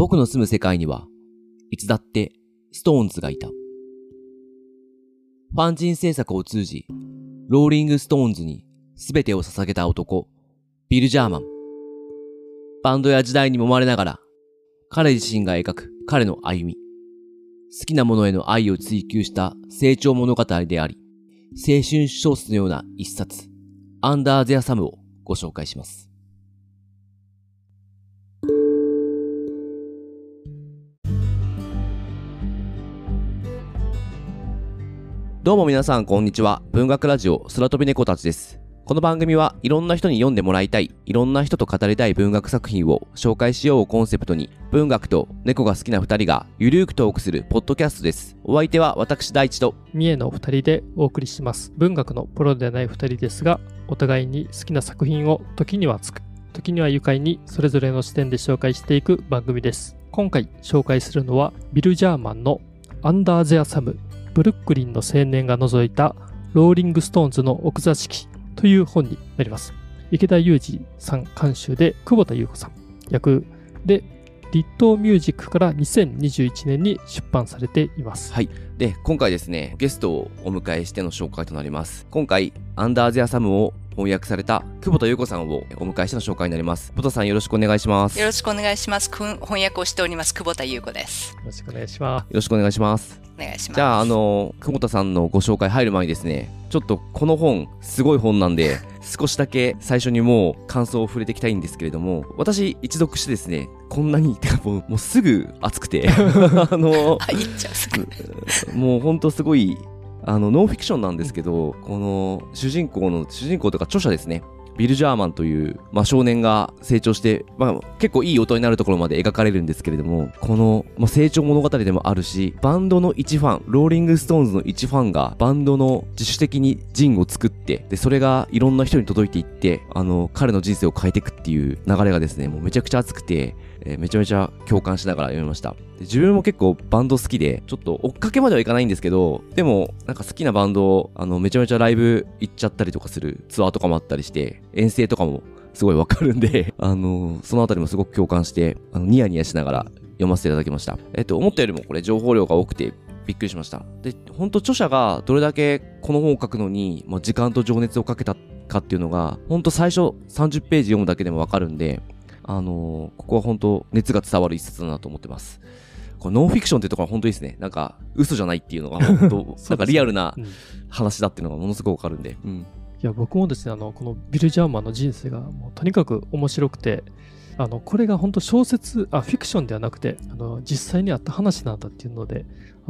僕の住む世界にはいつだってストーンズがいた。ファン人制作を通じローリングストーンズに全てを捧げた男、ビル・ジャーマン。バンドや時代に揉まれながら彼自身が描く彼の歩み、好きなものへの愛を追求した成長物語であり、青春小説のような一冊、アンダー・ゼア・サムをご紹介します。どうも皆さん、こんにちは。文学ラジオ空飛び猫たちです。この番組はいろんな人に読んでもらいたい、いろんな人と語りたい文学作品を紹介しようをコンセプトに、文学と猫が好きな2人がゆるーくトークするポッドキャストです。お相手は私大地と三重の2人でお送りします。文学のプロではない2人ですが、お互いに好きな作品を時には熱く、時には愉快にそれぞれの視点で紹介していく番組です。今回紹介するのはビル・ジャーマンのアンダー・ゼア・サム、ブルックリンの青年が覗いたローリング・ストーンズの奥座敷という本になります。池田裕二さん監修で久保田裕子さん役で、リットーミュージックから2021年に出版されています。はい。で、今回ですね、ゲストをお迎えしての紹介となります。今回アンダーゼアサムを翻訳された久保田裕子さんをお迎えしての紹介になります。久保田さん、よろしくお願いします。よろしくお願いします。翻訳をしております久保田裕子です。よろしくお願いします。よろしくお願いします。お願いします。じゃあ、久保田さんのご紹介入る前にですね、ちょっとこの本すごい本なんで少しだけ最初にもう感想を触れていきたいんですけれども、私一読してですね、こんなにもうすぐ熱くてもうほんとすごいノンフィクションなんですけど、この主人公とか著者ですね、ビル・ジャーマンという、少年が成長して、結構いい大人になるところまで描かれるんですけれども、この、成長物語でもあるし、バンドの一ファン、ローリング・ストーンズの一ファンがバンドの自主的にジンを作って、でそれがいろんな人に届いていって、彼の人生を変えていくっていう流れがですね、もうめちゃくちゃ熱くて、めちゃめちゃ共感しながら読みました。で、自分も結構バンド好きで、ちょっと追っかけまではいかないんですけど、でもなんか好きなバンドをめちゃめちゃライブ行っちゃったりとかするツアーとかもあったりして、遠征とかもすごいわかるんでそのあたりもすごく共感して、ニヤニヤしながら読ませていただきました。思ったよりもこれ情報量が多くてびっくりしました。で、本当著者がどれだけこの本を書くのに、時間と情熱をかけたかっていうのが、本当最初30ページ読むだけでもわかるんで、ここは本当熱が伝わる一冊だなと思ってます。このノンフィクションっていうところは本当いいですね。なんか嘘じゃないっていうのが本当なんかリアルな話だっていうのがものすごくわかるんで、うん、いや僕もですね、このビル・ジャーマンの人生がもうとにかく面白くて、これが本当小説フィクションではなくて実際にあった話なんだっていうので、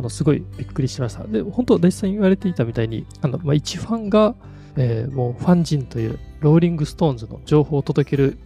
すごいびっくりしました。で、本当大地さん言われていたみたいに一ファンが、もうファン人というローリングストーンズの情報を届ける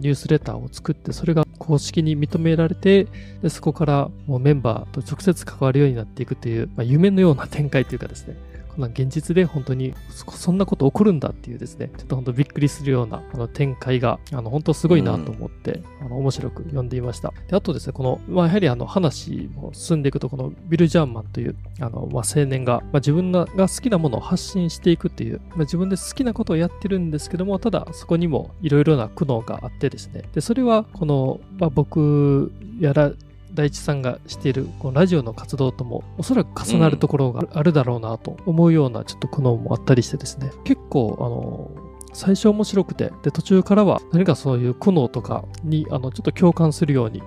ニュースレターを作って、それが公式に認められて、でそこからもうメンバーと直接関わるようになっていくという、夢のような展開というかですね、こんな現実で本当にそんなこと起こるんだっていうですね、ちょっと本当びっくりするような展開が本当すごいなと思って、面白く読んでいました。で、あとですね、この、やはり話も進んでいくと、このビル・ジャーマンという青年が、自分が好きなものを発信していくっていう、自分で好きなことをやってるんですけども、ただそこにもいろいろな苦悩があってですね、でそれはこの、僕やら大地さんがしているこのラジオの活動ともおそらく重なるところがあるだろうなと思うようなちょっと苦悩もあったりしてですね、結構最初面白くて、で途中からは何かそういう苦悩とかにちょっと共感するように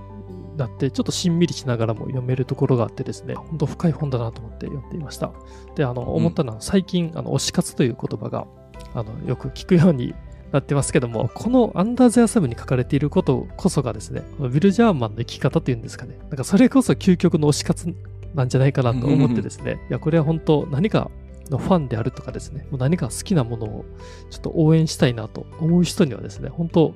なって、ちょっとしんみりしながらも読めるところがあってですね、本当深い本だなと思って読んでいました。で、思ったのは最近推し活という言葉がよく聞くようになってますけども、このアンダーゼアサムに書かれていることこそがですね、ビル・ジャーマンの生き方というんですかね、なんかそれこそ究極の推し活なんじゃないかなと思ってですねいや、これは本当何かのファンであるとかですね、何か好きなものをちょっと応援したいなと思う人にはですね、本当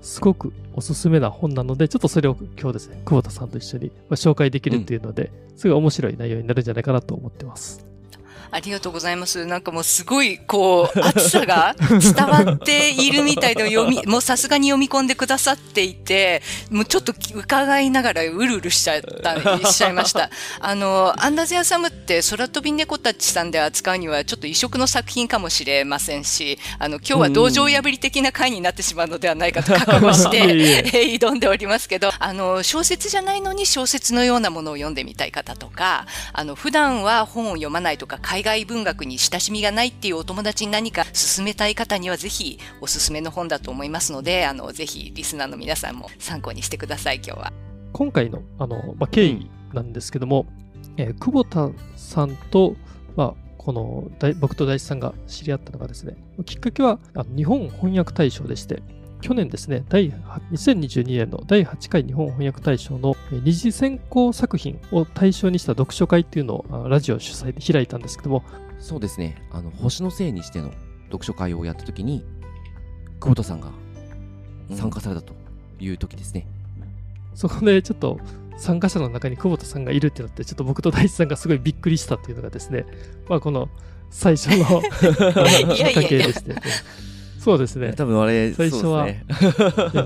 すごくおすすめな本なので、ちょっとそれを今日ですね、久保田さんと一緒に紹介できるというので、すごい面白い内容になるんじゃないかなと思ってます。ありがとうございます。なんかもうすごい熱さが伝わっているみたいでもうさすがに読み込んでくださっていて、もうちょっと伺いながらうるうるしちゃいました。アンダーゼアサムって空飛び猫たちさんで扱うにはちょっと異色の作品かもしれませんし、今日は道場破り的な回になってしまうのではないかと覚悟して挑んでおりますけど、小説じゃないのに小説のようなものを読んでみたい方とか、普段は本を読まないとか海外文学に親しみがないっていうお友達に何か勧めたい方にはぜひおすすめの本だと思いますので、ぜひリスナーの皆さんも参考にしてください。今日は今回の、経緯なんですけども、久保田さんと、この僕と大地さんが知り合ったのがですね、きっかけは日本翻訳大賞でして、去年ですね、2022年の第8回日本翻訳大賞の二次選考作品を対象にした読書会っていうのをラジオ主催で開いたんですけども、そうですね、星のせいにしての読書会をやった時に久保田さんが参加されたという時ですね、そこでちょっと参加者の中に久保田さんがいるってなって、ちょっと僕と大地さんがすごいびっくりしたっていうのがですね、この最初の関係でして、ね、そうですね、多分あれ最初は、ね、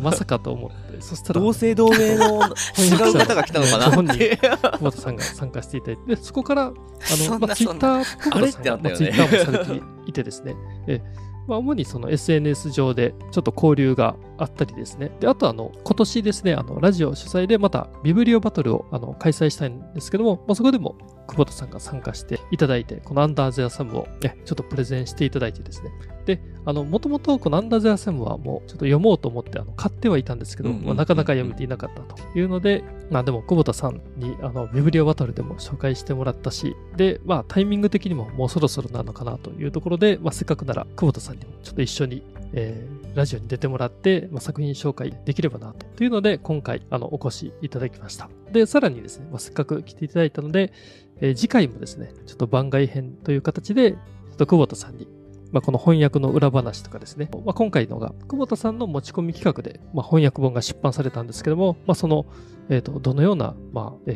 まさかと思って、そしたら同姓同名の違う方が来たのかな本人久保田さんが参加していただいて、そこからツイッター久保田さんがツイッターもされていてですね、主にその SNS 上でちょっと交流があったりですね。で、あと今年ですね、ラジオ主催でまたビブリオバトルを開催したいんですけども、そこでも久保田さんが参加していただいて、このアンダーゼアサムをね、ちょっとプレゼンしていただいてですね。で、もともとこのアンダーゼアサムはもうちょっと読もうと思って買ってはいたんですけど、なかなか読めていなかったというので、でも久保田さんにビブリオバトルでも紹介してもらったし、で、タイミング的にももうそろそろなのかなというところで、せっかくなら久保田さんにもちょっと一緒に、ラジオに出てもらって、作品紹介できればなというので、今回お越しいただきました。で、さらにですね、せっかく来ていただいたので、次回もですね、ちょっと番外編という形で、ちょっと久保田さんに、この翻訳の裏話とかですね、今回のが久保田さんの持ち込み企画で、翻訳本が出版されたんですけども、その、どのような、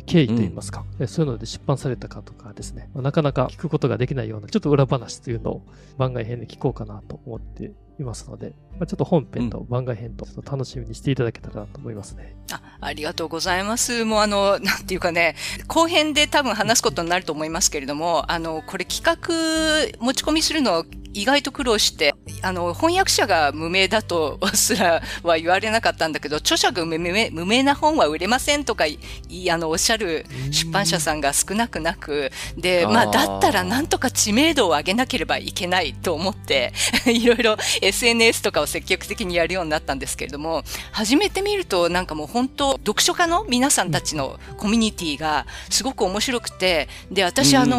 経緯といいますか、そういうので出版されたかとかですね、なかなか聞くことができないようなちょっと裏話というのを番外編で聞こうかなと思っていますので、ちょっと本編と番外編とちょっと楽しみにしていただけたらなと思いますね。ありがとうございます。もうなんていうかね、後編で多分話すことになると思いますけれども、これ企画持ち込みするのは意外と苦労して、翻訳者が無名だとすらは言われなかったんだけど、著者が無名な本は売れませんとかおっしゃる出版社さんが少なくなく、で、だったらなんとか知名度を上げなければいけないと思って、いろいろ SNS とかを積極的にやるようになったんですけれども、始めてみるとなんかもう本当、読書家の皆さんたちのコミュニティがすごく面白くて、で、私翻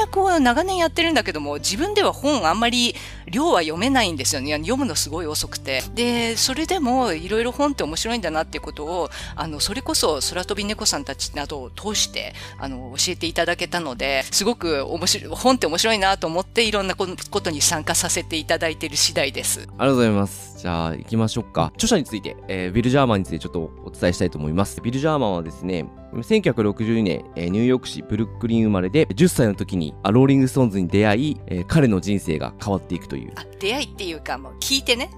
訳を長年やってるんだけども、自分では本あんまり量は読めないんですよね。読むのすごい遅くて。で、それでもいろいろ本って面白いんだなっていうことを、それこそ空飛び猫さんたちなどを通して、教えていただけたので、すごく面白い、本って面白いなと思っていろんなことに参加させていただいている次第です。ありがとうございます。じゃあ行きましょうか。著者について、ビル・ジャーマンについてちょっとお伝えしたいと思います。ビル・ジャーマンはですね、1962年、ニューヨーク市ブルックリン生まれで、10歳の時にローリング・ストーンズに出会い、彼の人生が変わっていくという。出会いっていうか、もう聞いてね、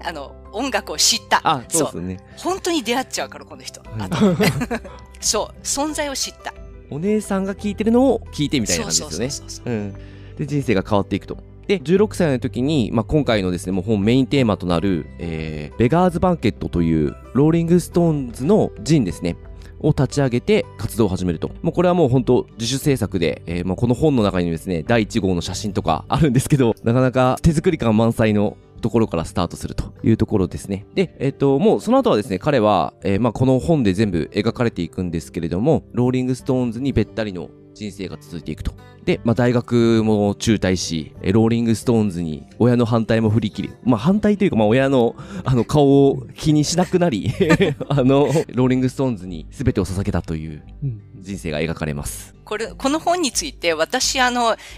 音楽を知った。そうですね。本当に出会っちゃうから、この人。そう、存在を知った。お姉さんが聞いてるのを聞いてみたいな感じですよね。で、人生が変わっていくと。で、16歳の時に、今回のですね、もう本メインテーマとなる、ベガーズ・バンケットという、ローリング・ストーンズのジンですね。を立ち上げて活動を始めると。もうこれはもう本当自主制作で、この本の中にですね、第1号の写真とかあるんですけど、なかなか手作り感満載のところからスタートするというところですね。で、もうその後はですね、彼は、この本で全部描かれていくんですけれども、ローリングストーンズにべったりの人生が続いていくと。で、大学も中退し、ローリングストーンズに親の反対も振り切り、反対というか、親の、顔を気にしなくなり、ローリングストーンズに全てを捧げたという人生が描かれます。この本について、私、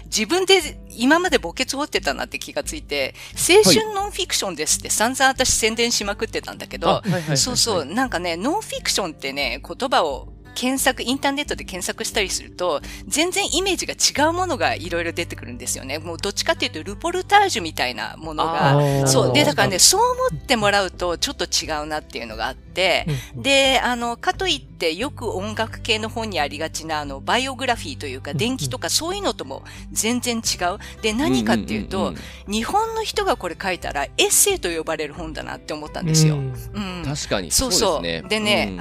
自分で今まで墓穴掘ってたなって気がついて、青春ノンフィクションですって散々私宣伝しまくってたんだけど、そうそう、なんかね、ノンフィクションってね、言葉をインターネットで検索したりすると、全然イメージが違うものがいろいろ出てくるんですよね。もうどっちかというと、ルポルタージュみたいなものが。そう。で、だからね、そう思ってもらうと、ちょっと違うなっていうのがあって、て、で、かといってよく音楽系の本にありがちなバイオグラフィーというか伝記とかそういうのとも全然違う。で、何かっていうと、日本の人がこれ書いたらエッセイと呼ばれる本だなって思ったんですよ。確かに。そうそう。でね、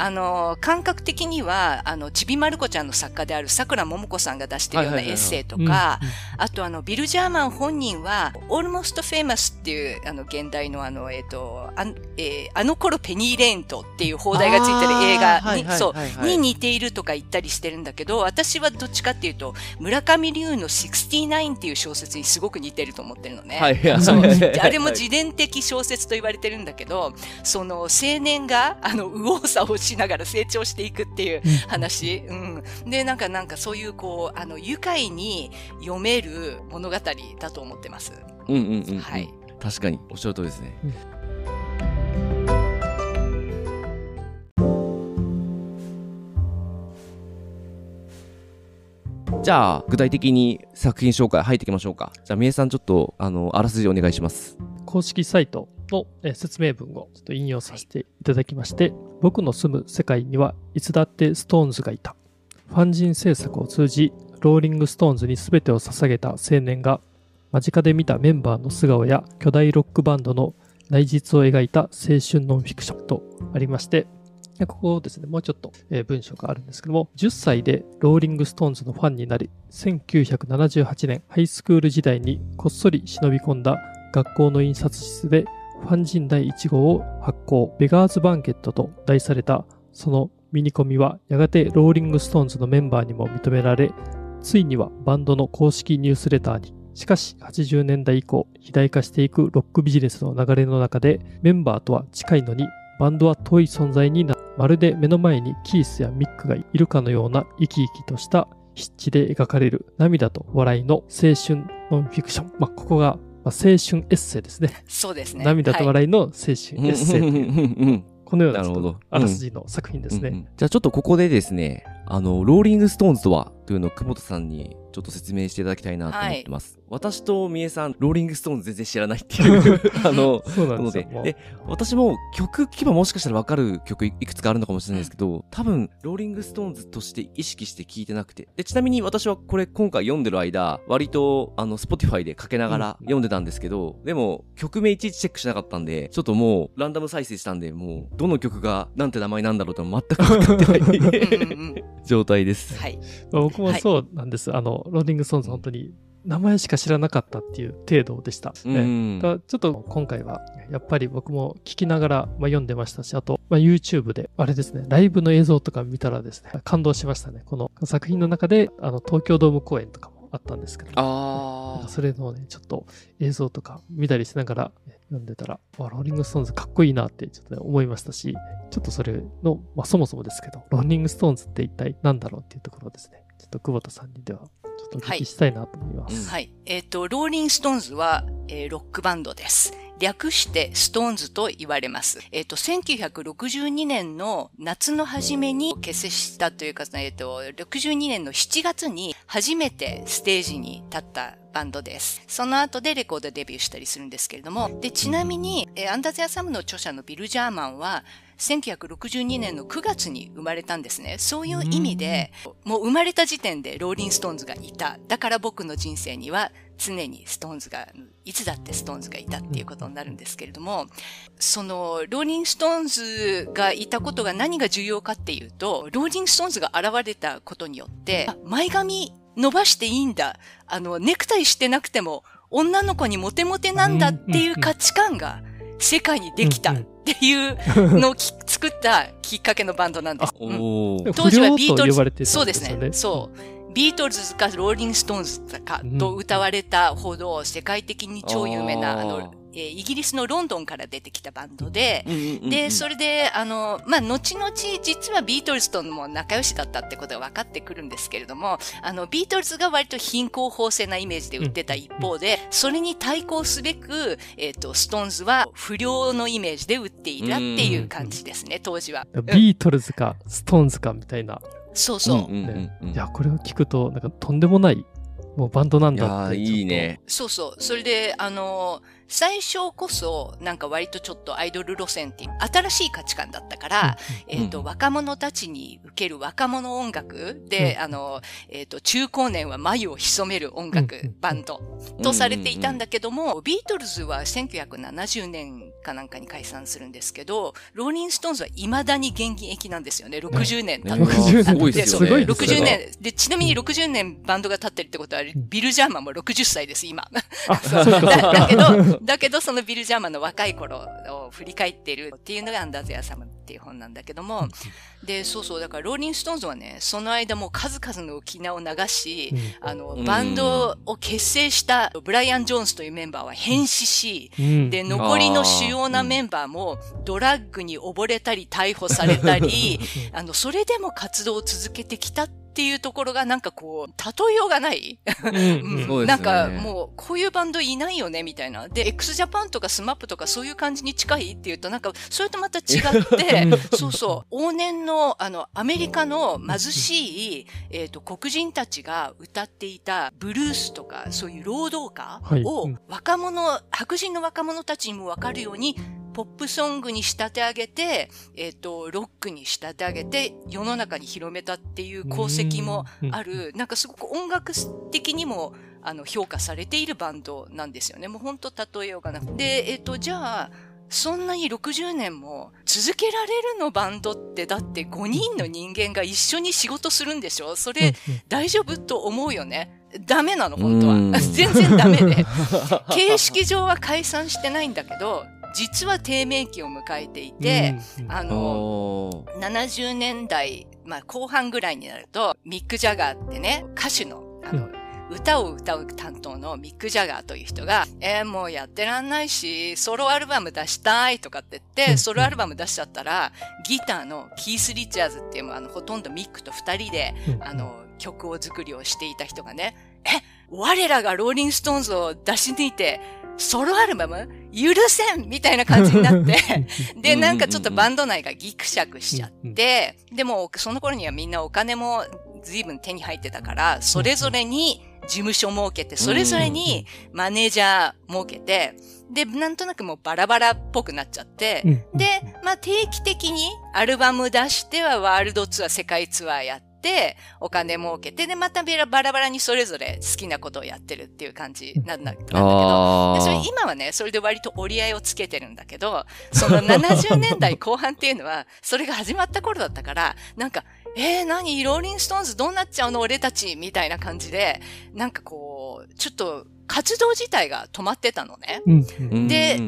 感覚的には、ちびまる子ちゃんの作家である桜ももこさんが出してるようなエッセイとか、あとビル・ジャーマン本人は、オールモスト・フェイマスっていう、現代のあの頃ペニー・レイントっていう邦題がついてる映画に、そう、に似ているとか言ったりしてるんだけど、私はどっちかっていうと、村上龍の69っていう小説にすごく似てると思ってるのね。そう。あれも自伝的小説と言われてるんだけど、青年が、右往左往しながら成長していくっていう話。うん。で、なんかそういう、こう、愉快に読める物語だと思ってます。はい。確かに、おっしゃる通りですね。じゃあ具体的に作品紹介入っていきましょうか。じゃあ三重さん、ちょっとあらすじお願いします。公式サイトの説明文をちょっと引用させていただきまして、僕の住む世界にはいつだってストーンズがいた。ファン人制作を通じローリングストーンズに全てを捧げた青年が間近で見たメンバーの素顔や巨大ロックバンドの内実を描いた青春ノンフィクションとありまして、ここですね、もうちょっと文章があるんですけども、10歳でローリングストーンズのファンになり、1978年ハイスクール時代にこっそり忍び込んだ学校の印刷室でファン人第1号を発行、ベガーズバンケットと題されたそのミニコミはやがてローリングストーンズのメンバーにも認められ、ついにはバンドの公式ニュースレターに。しかし80年代以降、肥大化していくロックビジネスの流れの中で、メンバーとは近いのにバンドは遠い存在になる。まるで目の前にキースやミックがいるかのような生き生きとした筆致で描かれる涙と笑いの青春ノンフィクション。まあ、ここが青春エッセイですね。そうですね。涙と笑いの青春エッセイという。このようなあらすじの作品ですね。じゃあちょっとここでですね、ローリングストーンズとはというのを久保田さんにちょっと説明していただきたいなと思ってます。はい、私と三重さん、ローリングストーンズ全然知らないっていうそうなんですよ。で、私も曲聴けばもしかしたら分かる曲いくつかあるのかもしれないですけど、多分ローリングストーンズとして意識して聴いてなくて。で、ちなみに私はこれ今回読んでる間、割とSpotify でかけながら読んでたんですけど、でも曲名いちいちチェックしなかったんで、ちょっともうランダム再生したんで、もうどの曲がなんて名前なんだろうと全く分かってない状態です。はい。僕もそうなんです。ローリングストーンズ本当に名前しか知らなかったっていう程度でした。だちょっと今回はやっぱり僕も聞きながら読んでましたし、あとYouTube であれですね、ライブの映像とか見たらですね、感動しましたね。この作品の中で東京ドーム公演とかもあったんですけど、それのねちょっと映像とか見たりしながら読んでたら、ローリングストーンズかっこいいなってちょっと、ね、思いましたし、ちょっとそれの、そもそもですけど、ローリングストーンズって一体何だろうっていうところですね。ちょっと久保田さんにではちょっとお聞きしたいなと思います。はい。ローリングストーンズは、ロックバンドです。略してストーンズと言われます。1962年の夏の初めに結成したというか、62年の7月に初めてステージに立ったバンドです。その後でレコードデビューしたりするんですけれども、で、ちなみに、アンダー・ザ・サムの著者のビル・ジャーマンは、1962年の9月に生まれたんですね。そういう意味で、もう生まれた時点でローリングストーンズがいた。だから僕の人生には常にストーンズが、いつだってストーンズがいたっていうことになるんですけれども、ローリングストーンズがいたことが何が重要かっていうと、ローリングストーンズが現れたことによって、前髪伸ばしていいんだ。ネクタイしてなくても女の子にモテモテなんだっていう価値観が世界にできた。っていうのを作ったきっかけのバンドなんです。当時はビートルズ、そうですね。そう。ビートルズかローリングストーンズかと歌われたほど世界的に超有名な、イギリスのロンドンから出てきたバンドで、で、それで、後々実はビートルズとも仲良しだったってことが分かってくるんですけれども、ビートルズが割と貧困法制なイメージで売ってた一方で、それに対抗すべく、ストーンズは不良のイメージで売っていたっていう感じですね、当時は。ビートルズか、ストーンズかみたいな。そうそう。いや、これを聞くと、なんかとんでもない、もうバンドなんだって。いいね。そうそう。それで、最初こそなんか割とちょっとアイドル路線っていう新しい価値観だったから、うん、若者たちに受ける若者音楽で、うん、中高年は眉を潜める音楽、うん、バンドとされていたんだけども、ビートルズは1970年かなんかに解散するんですけど、ローリングストーンズは未だに現役なんですよね。60年経って、60年で、ちなみに60年バンドが経ってるってことは、ビル・ジャーマンも60歳です今。だけどそのビル・ジャーマンの若い頃を振り返ってるっていうのがアンダー・ザ・ヤサムっていう本なんだけども、で、そうそう、だからローリング・ストーンズはね、その間も数々の沖縄を流し、バンドを結成したブライアン・ジョーンズというメンバーは変死し、で、残りの主要なメンバーもドラッグに溺れたり逮捕されたり、それでも活動を続けてきたっていうところがなんかこう、例えようがない、うん、なんかもうこういうバンドいないよねみたいな。で、X ジャパンとか SMAP とかそういう感じに近いっていうとなんか、それとまた違って、そうそう、往年のアメリカの貧しい、黒人たちが歌っていたブルースとかそういう労働歌を白人の若者たちにもわかるように、ポップソングに仕立て上げて、ロックに仕立て上げて、世の中に広めたっていう功績もある、なんかすごく音楽的にも、評価されているバンドなんですよね。もうほんと例えようがなくて。で、じゃあ、そんなに60年も続けられるのバンドって、だって5人の人間が一緒に仕事するんでしょ？それ、大丈夫と思うよね。ダメなの、本当は。全然ダメで。形式上は解散してないんだけど、実は低迷期を迎えていて、70年代、まあ、後半ぐらいになると、ミック・ジャガーってね、歌手の、歌を歌う担当のミック・ジャガーという人が、もうやってらんないし、ソロアルバム出したいとかって言って、ソロアルバム出しちゃったら、ギターのキース・リチャーズっていう、ほとんどミックと二人で、曲を作りをしていた人がね、我らがローリング・ストーンズを出し抜いて、ソロアルバム許せんみたいな感じになって。で、なんかちょっとバンド内がギクシャクしちゃって、でもその頃にはみんなお金も随分手に入ってたから、それぞれに事務所設けて、それぞれにマネージャー設けて、で、なんとなくもうバラバラっぽくなっちゃって、で、まあ定期的にアルバム出してはワールドツアー、世界ツアーやって、で、お金儲けて、で、またバラバラにそれぞれ好きなことをやってるっていう感じなんだけど、それ今はね、それで割と折り合いをつけてるんだけど、その70年代後半っていうのは、それが始まった頃だったから、なんか、何ローリングストーンズどうなっちゃうの俺たちみたいな感じで、なんかこう、ちょっと、活動自体が止まってたのね。で、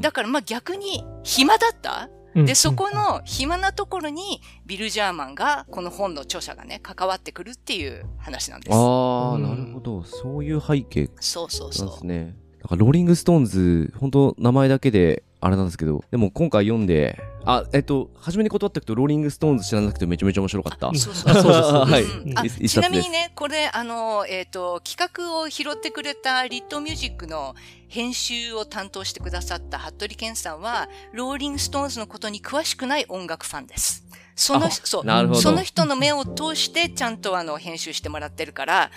だからまあ逆に暇だったで、そこの暇なところにビル・ジャーマンが、この本の著者がね、関わってくるっていう話なんです。ああ、なるほど。そういう背景なんですね。そうそうそう。だからローリング・ストーンズ、本当名前だけで、あれなんですけど、でも今回読んで、初めに断っておくと、ローリング・ストーンズ知らなくてめちゃめちゃ面白かった。そうそうそう。はい。ちなみにね、これ、企画を拾ってくれたリットミュージックの編集を担当してくださった服部健さんは、ローリング・ストーンズのことに詳しくない音楽ファンです。その人の目を通して、ちゃんと編集してもらってるから、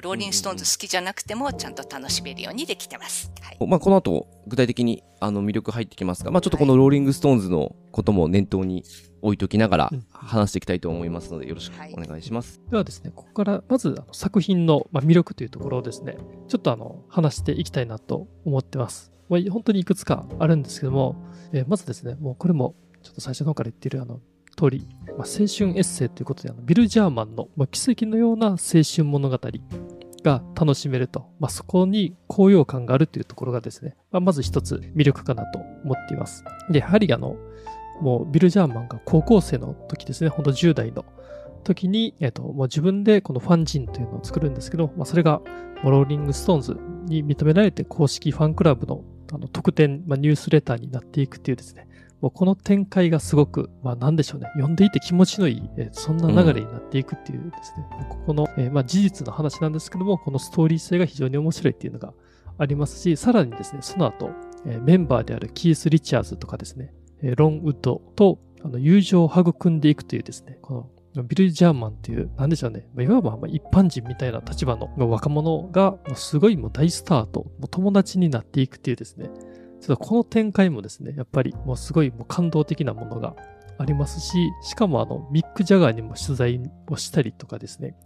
ローリング・ストーンズ好きじゃなくても、ちゃんと楽しめるようにできてます。はい。まあ、この後、具体的に、魅力入ってきますが、まあ、ちょっとこのローリング・ストーンズのことも念頭に置いときながら話していきたいと思いますので、よろしくお願いします。ではですね、ここからまず作品の魅力というところをですね、ちょっと話していきたいなと思ってます。本当にいくつかあるんですけども、まずですね、もうこれもちょっと最初の方から言っている通り、青春エッセイということで、ビル・ジャーマンの奇跡のような青春物語が楽しめると、そこに高揚感があるというところがですね、まず一つ魅力かなと思っています。で、やはりもうビル・ジャーマンが高校生の時ですね、ほんと10代の時に、もう自分でこのファンジンというのを作るんですけど、それがローリング・ストーンズに認められて公式ファンクラブの特典、ニュースレターになっていくっていうですね、もうこの展開がすごく、なんでしょうね、読んでいて気持ちのいい、そんな流れになっていくっていうですね、ここの、事実の話なんですけども、このストーリー性が非常に面白いっていうのがありますし、さらにですね、その後、メンバーであるキース・リチャーズとかですね、ロン・ウッドと友情を育んでいくというですね、このビル・ジャーマンっていう、なんでしょうね、いわば一般人みたいな立場の若者が、すごいもう大スターと友達になっていくっていうですね、ちょっとこの展開もですね、やっぱりもうすごいもう感動的なものがありますし、しかもミック・ジャガーにも取材をしたりとかですね、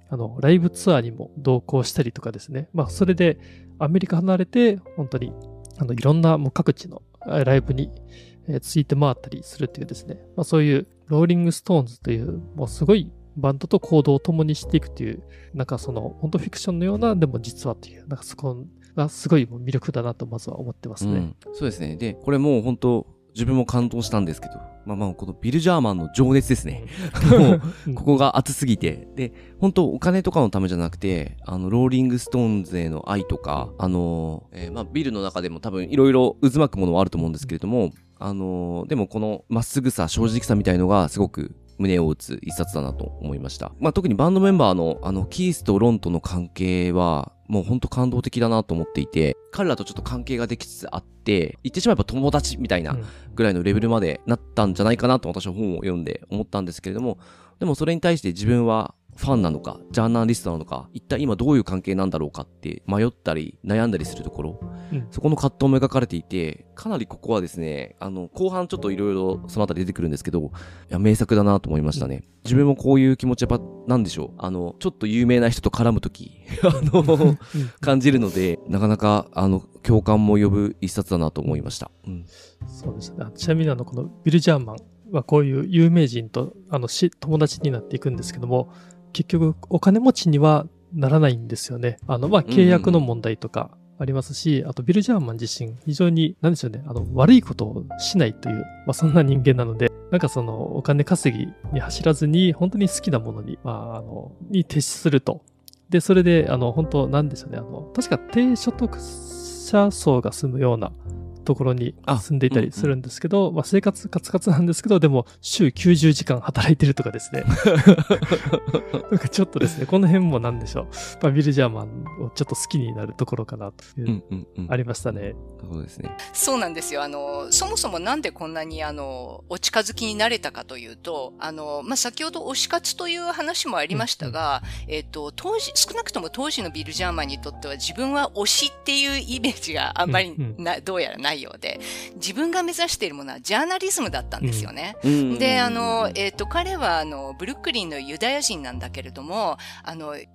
ライブツアーにも同行したりとかですね、それでアメリカ離れて、本当にいろんなもう各地のライブについて回ったりするっていうですね、そういうローリングストーンズというもうすごいバンドと行動を共にしていくという、なんか本当フィクションのような、でも実はという、なんかそこがすごい魅力だなとまずは思ってますね。うん、そうですね。で、これもう本当自分も感動したんですけど、このビル・ジャーマンの情熱ですね。もうここが熱すぎて、で本当お金とかのためじゃなくて、ローリング・ストーンズへの愛とか、ビルの中でも多分いろいろ渦巻くものはあると思うんですけれども、でもこのまっすぐさ、正直さみたいのがすごく胸を打つ一冊だなと思いました。特にバンドメンバーのキースとロンとの関係はもう本当感動的だなと思っていて、彼らとちょっと関係ができつつあって、言ってしまえば友達みたいなぐらいのレベルまでなったんじゃないかなと私は本を読んで思ったんですけれども、でもそれに対して自分はファンなのか、ジャーナリストなのか、一体今どういう関係なんだろうかって迷ったり悩んだりするところ、そこの葛藤も描かれていて、かなりここはですね、後半ちょっといろいろそのあたり出てくるんですけど、いや名作だなと思いましたね。自分もこういう気持ちやっぱ、なんでしょう、ちょっと有名な人と絡むとき、感じるので、なかなか、共感も呼ぶ一冊だなと思いました。うん、そうですね。ちなみにこのビル・ジャーマンはこういう有名人と友達になっていくんですけども、結局お金持ちにはならないんですよね。契約の問題とかありますし、あとビル・ジャーマン自身非常に何でしょうね、悪いことをしないという、そんな人間なので、なんかお金稼ぎに走らずに本当に好きなものに、に徹すると。でそれで本当なんでしょうね、確か低所得者層が住むようなところに住んでいたりするんですけど、生活カツカツなんですけど、でも週90時間働いてるとかですね。なんかちょっとですね、この辺もなんでしょう。ビル・ジャーマンをちょっと好きになるところかなという、ありましたね。そうですね。そうなんですよ。そもそもなんでこんなにお近づきになれたかというと、先ほど推し活という話もありましたが、当時、少なくとも当時のビル・ジャーマンにとっては自分は推しっていうイメージがあんまりどうやらない。で自分が目指しているものはジャーナリズムだったんですよね。で、彼はブルックリンのユダヤ人なんだけれども、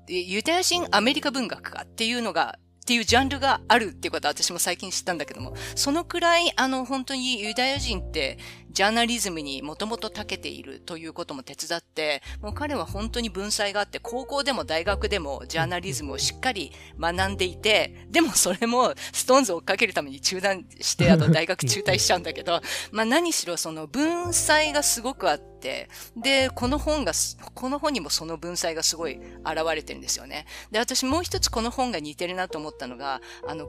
ユダヤ人アメリカ文学家っていうのがっていうジャンルがあるっていうことは私も最近知ったんだけども、そのくらい本当にユダヤ人ってジャーナリズムにもともと長けているということも手伝って、もう彼は本当に文才があって、高校でも大学でもジャーナリズムをしっかり学んでいて、でもそれもストーンズを追っかけるために中断して、大学中退しちゃうんだけど、何しろ文才がすごくあって、で、この本にもその文才がすごい現れてるんですよね。で、私もう一つこの本が似てるなと思ったのが、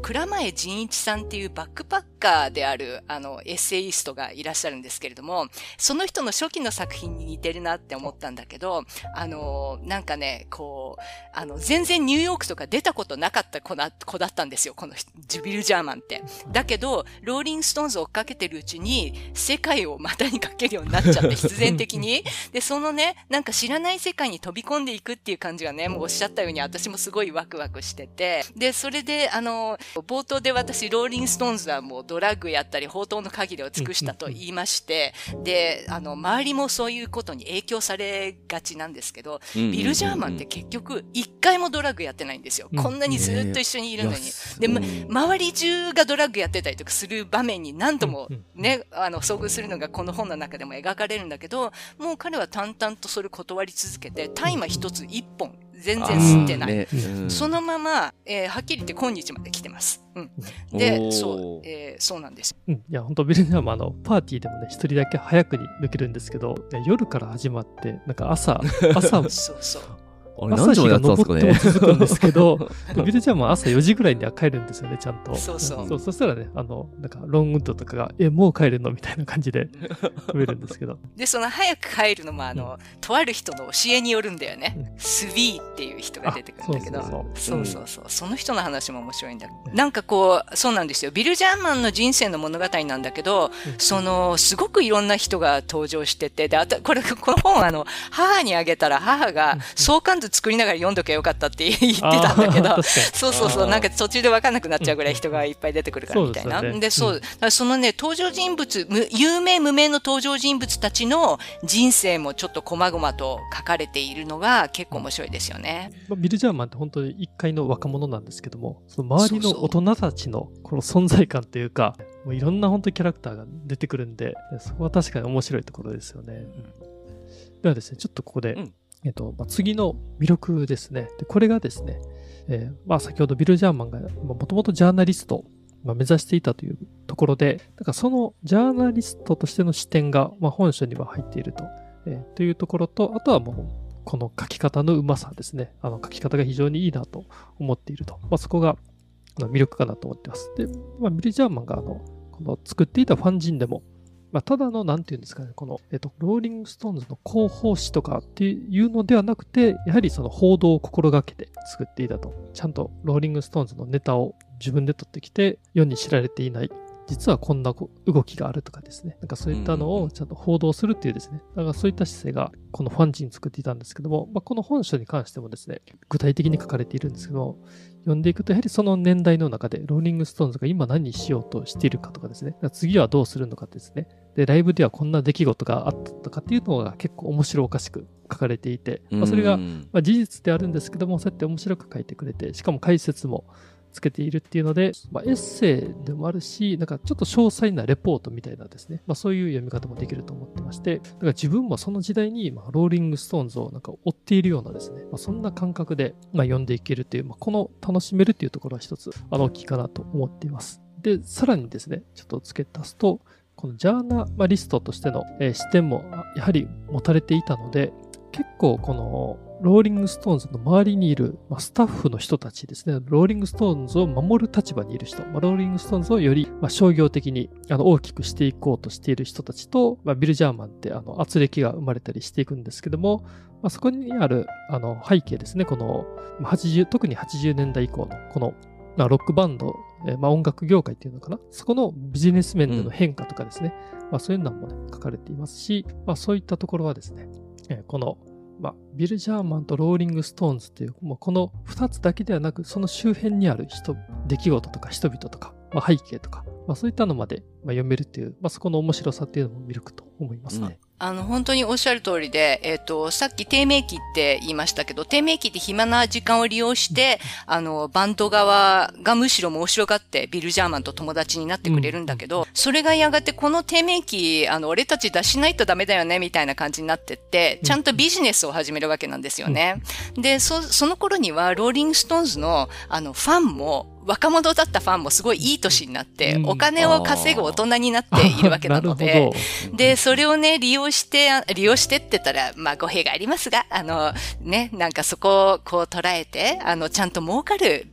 蔵前仁一さんっていうバックパッカーである、エッセイストがいらっしゃるんですけれども、その人の初期の作品に似てるなって思ったんだけど、なんかね、全然ニューヨークとか出たことなかった子だったんですよ、このビル・ジャーマンって。だけど、ローリング・ストーンズを追っかけてるうちに、世界を股にかけるようになっちゃって、必然的に。で、なんか知らない世界に飛び込んでいくっていう感じがね、もうおっしゃったように私もすごいワクワクしてて。で、それで、冒頭で私、ローリング・ストーンズはもうドラッグやったり、放蕩の限りを尽くしたと言いまして、で、周りもそういうことに影響されがちなんですけど、ビル・ジャーマンって結局、一回もドラッグやってないんですよ。こんなにずっと一緒にいるのに。で、周り中がドラッグやってたりとかする場面に何度もね、遭遇するのがこの本の中でも描かれるんだけど、もう彼は淡々とそれ断り続けて、大麻一つ一本全然吸ってない、そのまま、はっきり言って今日まで来てます、でそう、そうなんです、いや本当ビル・ジャーマンパーティーでもね、一人だけ早くに抜けるんですけど、夜から始まってなんか朝そうそう朝日が昇っても続くんですけど、ビルちゃんも朝4時ぐらいには帰るんですよね、ちゃんと。そう。そしたらね、なんかロングウッドとかが、もう帰るのみたいな感じで増えるんですけど。で、その早く帰るのも、とある人の教えによるんだよね。スビーっていう人が出てくるんだけど、そうそうそう。その人の話も面白いんだ。なんかこう、そうなんですよ。ビル・ジャーマンの人生の物語なんだけど、すごくいろんな人が登場してて、で、この本母にあげたら、母が相関図作りながら読んどきゃよかったって言ってたんだけど、そう、なんか途中で分かんなくなっちゃうぐらい人がいっぱい出てくるからみたいな。で、そのね、登場人物、有名無名の登場人物たちの人生もちょっと細々と書かれているのが結構面白いですよね。ビル・ジャーマンって本当に一介の若者なんですけども、その周りの大人たちのこの存在感というか、もういろんな本当にキャラクターが出てくるんで、そこは確かに面白いところですよね。ではですね、ちょっとここで、次の魅力ですね。で、これがですね、先ほどビル・ジャーマンがもともとジャーナリストを目指していたというところで、だからそのジャーナリストとしての視点が、本書には入っているというところと、あとはもうこの書き方のうまさですね。書き方が非常にいいなと思っていると。そこが魅力かなと思っています。で、ビル・ジャーマンがこの作っていたファンジンでも、ただの、なんていうんですかね、この、ローリングストーンズの広報誌とかっていうのではなくて、やはりその報道を心がけて作っていたと。ちゃんとローリングストーンズのネタを自分で取ってきて、世に知られていない。実はこんな動きがあるとかですね。なんかそういったのをちゃんと報道するっていうですね。だからそういった姿勢が、このファンジン作っていたんですけども、この本書に関してもですね、具体的に書かれているんですけども、読んでいくと、やはりその年代の中で、ローリングストーンズが今何しようとしているかとかですね、次はどうするのかですね、で、ライブではこんな出来事があったとかっていうのが結構面白おかしく書かれていて、それが事実であるんですけども、そうやって面白く書いてくれて、しかも解説もつけているっていうので、エッセイでもあるし、なんかちょっと詳細なレポートみたいなですね、そういう読み方もできると思ってまして、だから自分もその時代に、ローリングストーンズをなんか追っているようなですね、そんな感覚で、読んでいけるっていう、この楽しめるっていうところは一つ、大きいかなと思っています。で、さらにですね、ちょっと付け足すと、このジャーナリストとしての視点もやはり持たれていたので、結構この、ローリングストーンズの周りにいる、スタッフの人たちですね。ローリングストーンズを守る立場にいる人。ローリングストーンズをより、商業的に大きくしていこうとしている人たちと、ビル・ジャーマンって圧力が生まれたりしていくんですけども、そこにある背景ですね。この特に80年代以降のこのロックバンド、音楽業界っていうのかな。そこのビジネス面での変化とかですね。そういうのもね、書かれていますし、そういったところはですね、このビル・ジャーマンとローリング・ストーンズっていう、この2つだけではなく、その周辺にある出来事とか人々とか、背景とか、そういったのまで読めるっていう、そこの面白さっていうのも魅力と思いますね。本当におっしゃる通りで、さっき低迷期って言いましたけど、低迷期って暇な時間を利用して、バンド側がむしろ面白がってビル・ジャーマンと友達になってくれるんだけど、それがやがてこの低迷期、俺たち出しないとダメだよね、みたいな感じになってって、ちゃんとビジネスを始めるわけなんですよね。で、その頃には、ローリング・ストーンズの、ファンも、若者だったファンもすごいいい年になって、お金を稼ぐ大人になっているわけなので、で、それをね、利用してって言ったら、語弊がありますが、ね、なんかそこをこう捉えて、ちゃんと儲かる、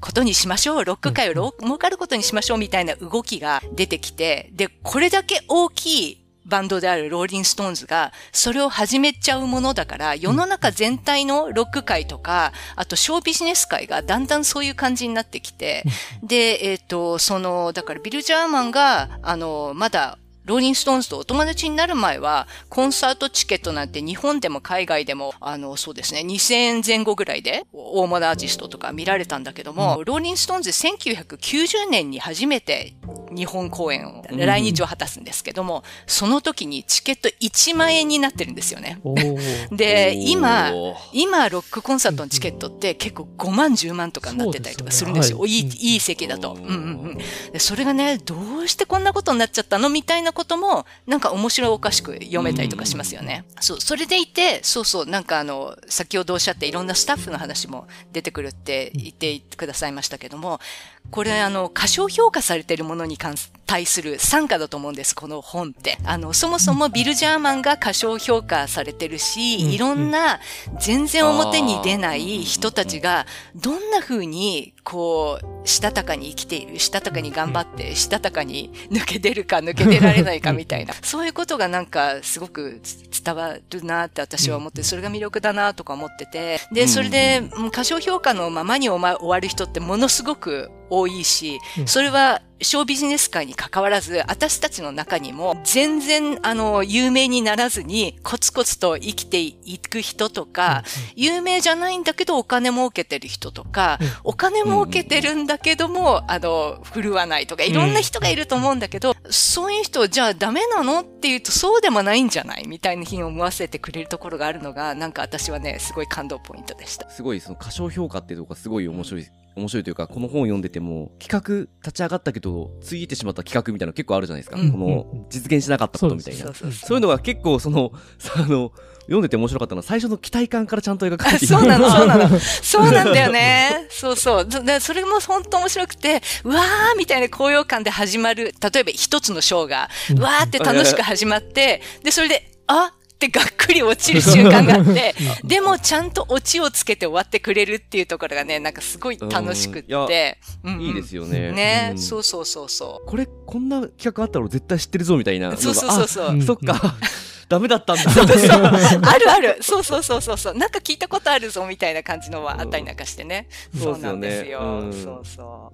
ことにしましょう、ロック界を儲かることにしましょうみたいな動きが出てきて、で、これだけ大きい、バンドであるローリングストーンズがそれを始めちゃうものだから、世の中全体のロック界とか、あとショービジネス界がだんだんそういう感じになってきて、で、だからビル・ジャーマンが、まだ、ローリングストーンズとお友達になる前は、コンサートチケットなんて日本でも海外でも、そうですね、2000円前後ぐらいで、大物アーティストとか見られたんだけども、ローリングストーンズ1990年に初めて日本公演を、来日を果たすんですけども、その時にチケット1万円になってるんですよね。で、今、ロックコンサートのチケットって結構5万、10万とかになってたりとかするんですよ。いい席だと。それがね、どうしてこんなことになっちゃったのみたいなこともなんか面白おかしく読めたりとかしますよね。それでいて、なんか先ほどおっしゃっていろんなスタッフの話も出てくるって言ってくださいましたけども、これ過小評価されているものに対する参加だと思うんです、この本って。そもそもビル・ジャーマンが過小評価されてるし、いろんな全然表に出ない人たちが、どんな風に、こう、したたかに生きている、したたかに頑張って、したたかに抜け出るか抜け出られないかみたいな、そういうことがなんかすごく伝わるなって私は思って、それが魅力だなとか思ってて、で、それで、過小評価のままに終わる人ってものすごく多いし、それは小ビジネス界に関わらず、私たちの中にも全然有名にならずにコツコツと生きていく人とか、有名じゃないんだけどお金儲けてる人とか、お金儲けてるんだけども振るわないとか、いろんな人がいると思うんだけど、そういう人じゃあダメなのって言うとそうでもないんじゃないみたいな日に思わせてくれるところがあるのが、なんか私はね、すごい感動ポイントでした。すごいその過小評価っていうところがすごい面白いというか、この本を読んでても企画立ち上がったけどついてしまった企画みたいなの結構あるじゃないですか、この実現しなかったことみたいな、そういうのが結構読んでて面白かったのは、最初の期待感からちゃんと描かれている。そうなんだよね。それも本当面白くて、うわーみたいな高揚感で始まる、例えば一つのショーがわーって楽しく始まって、でそれであってがっくり落ちる瞬間があってでもちゃんとオチをつけて終わってくれるっていうところがね、なんかすごい楽しくって、いいですよね。ね、そう。こんな企画あったら絶対知ってるぞみたいなのが。そう。そっか。ダメだったんだ。ある。そう。なんか聞いたことあるぞみたいな感じのはあったりなんかしてね。そうなんですよ。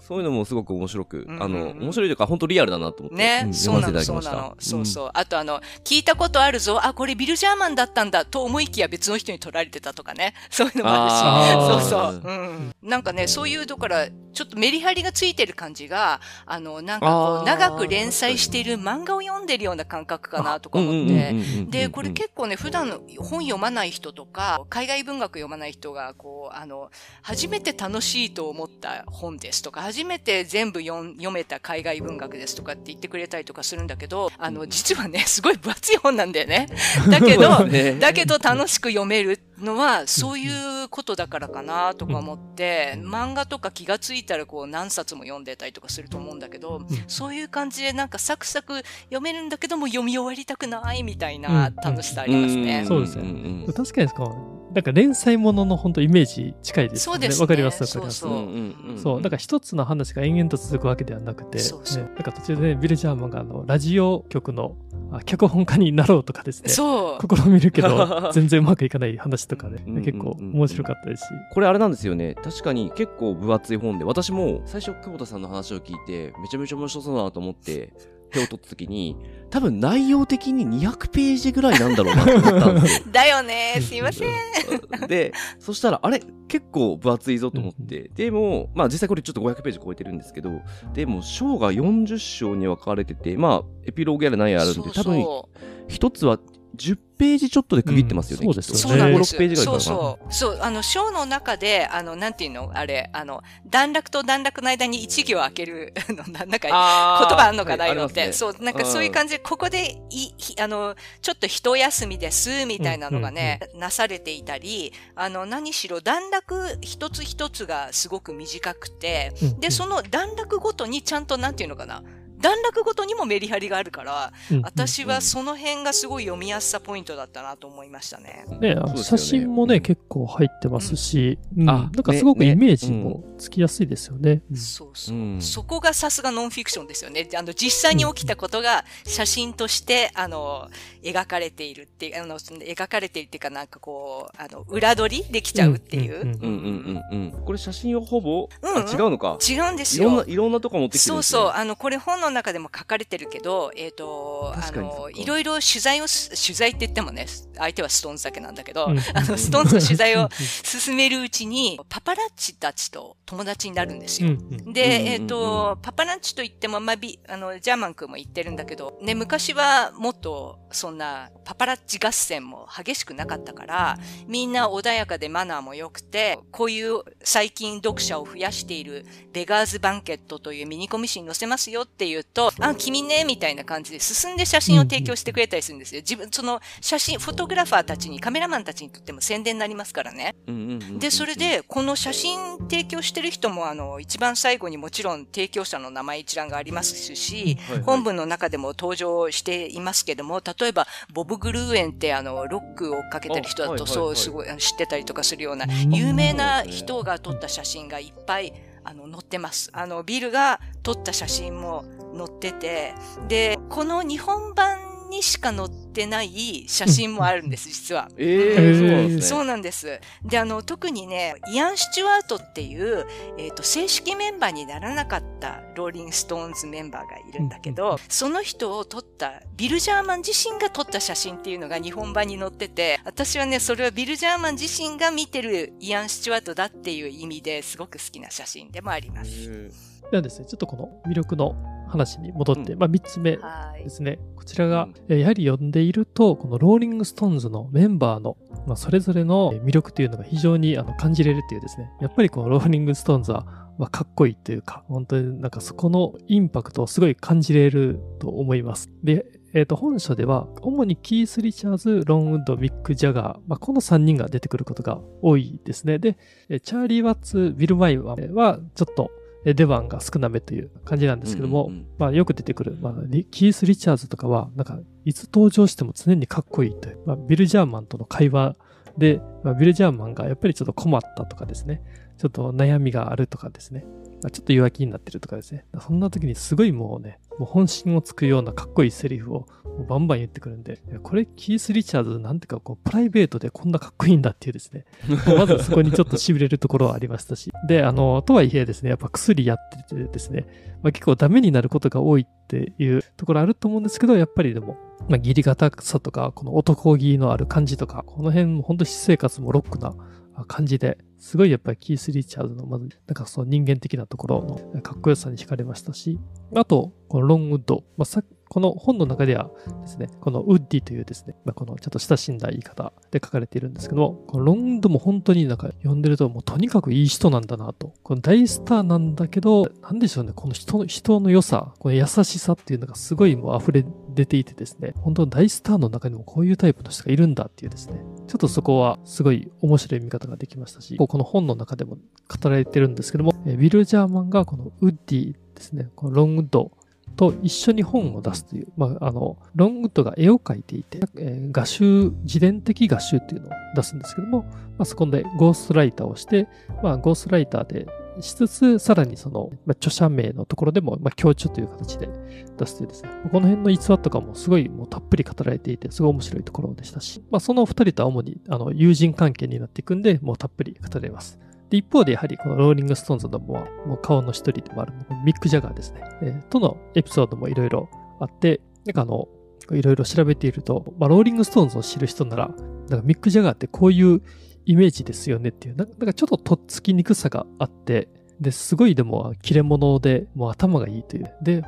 そういうのもすごく面白く、面白いというか本当リアルだなと思って。ね、そうなの。そう。あと聞いたことあるぞ。あ、これビル・ジャーマンだったんだと思いきや別の人に取られてたとかね。そういうのもあるし。なんかね、そういうだからちょっとメリハリがついてる感じが、なんかこう長く連載している漫画を読んでるような感覚かなとか思って。で、これ結構ね、普段本読まない人とか、海外文学読まない人が、こう、初めて楽しいと思った本ですとか、初めて全部読めた海外文学ですとかって言ってくれたりとかするんだけど、実はね、すごい分厚い本なんだよね。だけど楽しく読めるのは、そういうことだからかなとか思って、漫画とか気がついたらこう何冊も読んでたりとかすると思うんだけど、そういう感じでなんかサクサク読めるんだけども読み終わりたくないみたいな、楽しさありますね。そうですね。確かにですか。なんか連載ものの本当イメージ近いですよね。わかります。そう。だから一つの話が延々と続くわけではなくて、なんか途中でビル・ジャーマンがラジオ局の脚本家になろうとかですね。試みるけど全然うまくいかない話とかで結構面白かったですし。これあれなんですよね。確かに結構分厚い本で、私も最初久保田さんの話を聞いてめちゃめちゃ面白そうだなと思って。手を取った時に多分内容的に200ページぐらいなんだろうなと思ったんですよ。だよね、すいません。で、そしたらあれ結構分厚いぞと思って、でもまあ実際これちょっと500ページ超えてるんですけど、でも章が40章に分かれてて、まあエピローグやら何やらあるんで、多分一つは10ページちょっとで区切ってますよね。そうなんです。5、6ページぐらいかな。そう。章の中で、なんていうのあれ、段落と段落の間に一行を開ける、なんか、言葉あんのかな、今って。そう、なんかそういう感じで、ここで、ちょっと一休みです、みたいなのがね、なされていたり、何しろ段落一つ一つがすごく短くて、で、その段落ごとにちゃんと、なんていうのかな、段落ごとにもメリハリがあるから、私はその辺がすごい読みやすさポイントだったなと思いましたね。ね、写真もね、結構入ってますし、なんかすごくイメージもつきやすいですよね。そこがさすがノンフィクションですよね。実際に起きたことが写真として、描かれているっていう、描かれているっていうか、なんかこう、裏取りできちゃうっていう。これ写真をほぼ、違うのか。違うんですよ。いろんなとこ持ってきてるんですね。これ本の中でも書かれてるけど、いろいろ取材って言ってもね、相手はストーンズだけなんだけど、ストーンズの取材を進めるうちに、パパラッチたちと友達になるんですよ。で、パパラッチと言っても、ジャーマン君も言ってるんだけど、ね、昔はもっと、そんな、パパラッチ合戦も激しくなかったから、みんな穏やかでマナーも良くて、こういう最近読者を増やしている、ベガーズバンケットというミニコミ誌に載せますよっていう言うと、あ、君ね、みたいな感じで進んで写真を提供してくれたりするんですよ。自分、その写真、フォトグラファーたちに、カメラマンたちにとっても宣伝になりますからね。で、それで、この写真提供してる人も、一番最後にもちろん提供者の名前一覧がありますし、はいはい、本文の中でも登場していますけども、例えば、ボブ・グルーエンってロックをかけてる人だと、はいはいはい、そう、すごい知ってたりとかするような、有名な人が撮った写真がいっぱい、載ってます。ビルが撮った写真も載ってて、で、この日本版にしか載ってない写真もあるんです、実は。そうなんです。で、特にね、イアン・スチュワートっていう、正式メンバーにならなかったローリング・ストーンズメンバーがいるんだけど、その人を撮った、ビル・ジャーマン自身が撮った写真っていうのが日本版に載ってて、私はね、それはビル・ジャーマン自身が見てるイアン・スチュワートだっていう意味ですごく好きな写真でもあります。ではですね、ちょっとこの魅力の話に戻って、3つ目ですね。こちらが、やはり読んでいると、このローリングストーンズのメンバーの、それぞれの魅力というのが非常に感じれるっていうですね。やっぱりこのローリングストーンズは、かっこいいというか、本当になんかそこのインパクトをすごい感じれると思います。で、本書では、主にキース・リチャーズ、ロン・ウッド、ミック・ジャガー、この3人が出てくることが多いですね。で、チャーリー・ワッツ、ビル・マイワンは、ちょっと、出番が少なめという感じなんですけども、よく出てくる、キース・リチャーズとかは、なんか、いつ登場しても常にかっこいいという、ビル・ジャーマンとの会話で、ビル・ジャーマンがやっぱりちょっと困ったとかですね、ちょっと悩みがあるとかですね、ちょっと弱気になってるとかですね、そんな時にすごいもうね、もう本心をつくようなかっこいいセリフをバンバン言ってくるんで、これキース・リチャーズなんてかこうプライベートでこんなかっこいいんだっていうですね、まずそこにちょっと痺れるところはありましたし、で、とはいえですね、やっぱ薬やっててですね、結構ダメになることが多いっていうところあると思うんですけど、やっぱりでも、義理堅さとか、この男気のある感じとか、この辺も本当私生活もロックな感じで、すごいやっぱりキース・リチャーズのまずなんかその人間的なところのかっこよさに惹かれましたし、あとこのロン・ウッド、この本の中ではですね、このウッディというですね、このちょっと親しんだ言い方で書かれているんですけども、このロン・ウッドも本当になんか読んでるともうとにかくいい人なんだなと、この大スターなんだけど、なんでしょうね、この人の良さ、この優しさっていうのがすごいもう溢れ出ていてですね、本当に大スターの中にもこういうタイプの人がいるんだっていうですね、ちょっとそこはすごい面白い見方ができましたし、この本の中でも語られてるんですけども、ビル・ジャーマンがこのウッディですね、このロン・ウッドと一緒に本を出すという、ロン・ウッドが絵を描いていて、画集、自伝的画集っていうのを出すんですけども、そこでゴーストライターをして、ゴーストライターでしつつ、さらにその、著者名のところでも、強調という形で出すというですね、この辺の逸話とかもすごいもうたっぷり語られていて、すごい面白いところでしたし、その二人とは主に友人関係になっていくんで、もうたっぷり語れます。で、一方でやはりこのローリングストーンズのもう顔の一人でもあるミック・ジャガーですね、とのエピソードもいろいろあって、なんかいろいろ調べていると、ローリングストーンズを知る人なら、なんかミック・ジャガーってこういうイメージですよねっていう、なんかちょっととっつきにくさがあって、で、すごいでも切れ者で、もう頭がいいという。で、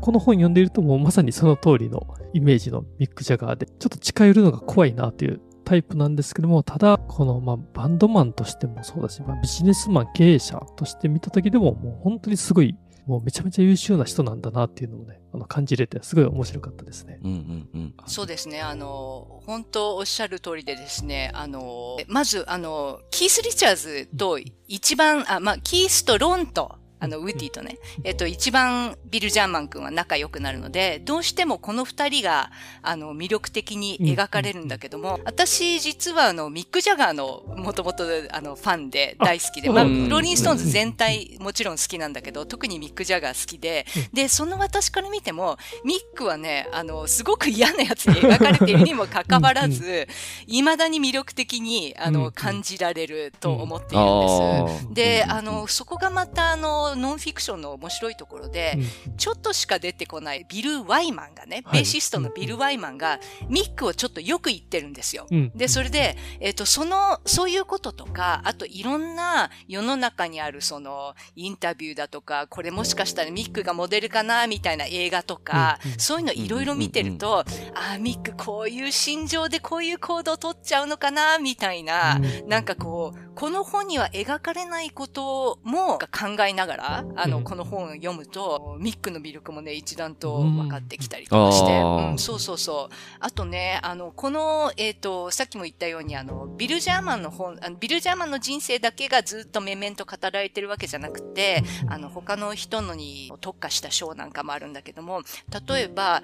この本読んでいるともうまさにその通りのイメージのミック・ジャガーで、ちょっと近寄るのが怖いなというタイプなんですけども、ただ、このバンドマンとしてもそうだし、ビジネスマン経営者として見た時でも、もう本当にすごい、もうめちゃめちゃ優秀な人なんだなっていうのをね、感じれて、すごい面白かったですね。そうですね。本当おっしゃる通りでですね、まず、キース・リチャーズと一番、キースとロンと、ウッディとね、一番ビル・ジャーマン君は仲良くなるので、どうしてもこの二人が、魅力的に描かれるんだけども、私、実はミック・ジャガーの、もともと、ファンで大好きで、ローリング・ストーンズ全体、もちろん好きなんだけど、特にミック・ジャガー好きで、で、その私から見ても、ミックはね、すごく嫌なやつに描かれているにもかかわらず、未だに魅力的に、感じられると思っているんです。で、そこがまた、ノンフィクションの面白いところで、ちょっとしか出てこないビル・ワイマンがね、ベーシストのビル・ワイマンがミックをちょっとよく言ってるんですよ。で、それで、そういうこととか、あといろんな世の中にあるそのインタビューだとか、これもしかしたらミックがモデルかな、みたいな映画とか、そういうのいろいろ見てると、ミックこういう心情でこういう行動を取っちゃうのかな、みたいな、なんかこう、この本には描かれないことも考えながら、この本を読むと、ミックの魅力もね、一段と分かってきたりとかして、そうそうそう。あとね、この、さっきも言ったように、ビル・ジャーマンの本、ビル・ジャーマンの人生だけがずっと面々と語られてるわけじゃなくて、他の人のに特化した章なんかもあるんだけども、例えば、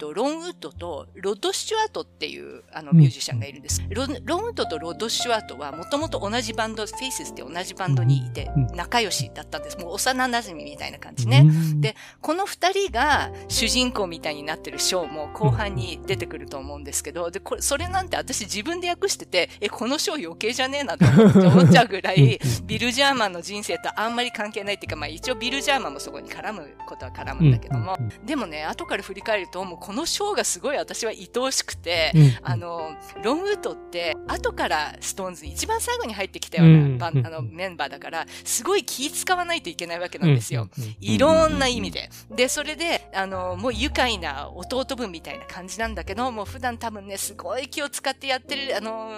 ロン・ウッドとロッド・スチュアートっていう、ミュージシャンがいるんです。ロン・ウッドとロッド・スチュアートは、もともと同じバンド、フェイスって同じバンドにいて、仲良しだったんです。もう幼馴染みたいな感じね。で、この二人が主人公みたいになってる章も後半に出てくると思うんですけど、で、それなんて私自分で訳してて、この章余計じゃねえなと思っちゃうぐらい、ビル・ジャーマンの人生とあんまり関係ないっていうか、まあ一応ビル・ジャーマンもそこに絡むことは絡むんだけども、でもね、後から振り返ると、もうこの章がすごい私は愛おしくて、ロン・ウッドって後からストーンズ一番最後に入ってきたような、メンバーだから、すごい気使わないといけないわけなんですよ。いろんな意味で。で、それで、もう愉快な弟分みたいな感じなんだけど、もう普段多分ね、すごい気を使ってやってる、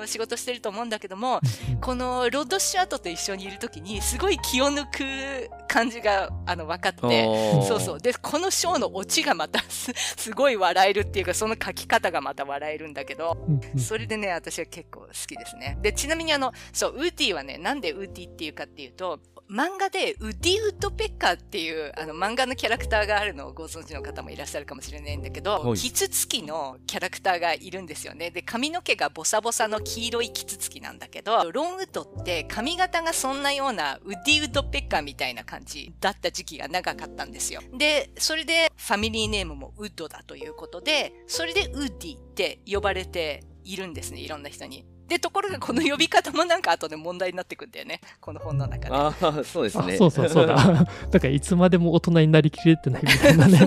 仕事してると思うんだけども、このロッド・スチュアートと一緒にいるときに、すごい気を抜く感じが、分かって、そうそう。で、このショーのオチがまたすごい笑えるっていうか、その書き方がまた笑えるんだけど、それでね、私は結構好きですね。で、ちなみにそう、ウーティはね、なんでウーティっていうかっていうと、漫画でウッディ・ウッドペッカーっていう漫画のキャラクターがあるのをご存知の方もいらっしゃるかもしれないんだけど、キツツキのキャラクターがいるんですよね。で、髪の毛がボサボサの黄色いキツツキなんだけど、ロンウッドって髪型がそんなようなウッディ・ウッドペッカーみたいな感じだった時期が長かったんですよ。で、それでファミリーネームもウッドだということで、それでウッディって呼ばれているんですね、いろんな人に。で、ところがこの呼び方もなんか後で問題になってくんだよね、この本の中で。ああ、そうですね。そうそうそうだ。だからいつまでも大人になりきれてないみたいなね。そ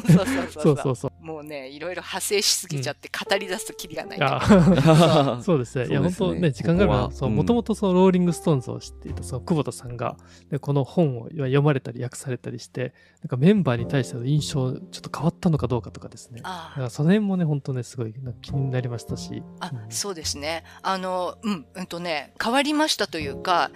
うそうそう。もうね、いろいろ派生しすぎちゃって語り出すとキリがない。そうですね。いや、本当ね、時間があれば、そう、もともとそのローリングストーンズを知っていた、その久保田さんが、この本を読まれたり訳されたりして、なんかメンバーに対しての印象、ちょっと変わったのかどうかとかですね。だからその辺もね、本当ね、すごい気になりましたし。あ、そうですね。変わりましたというか、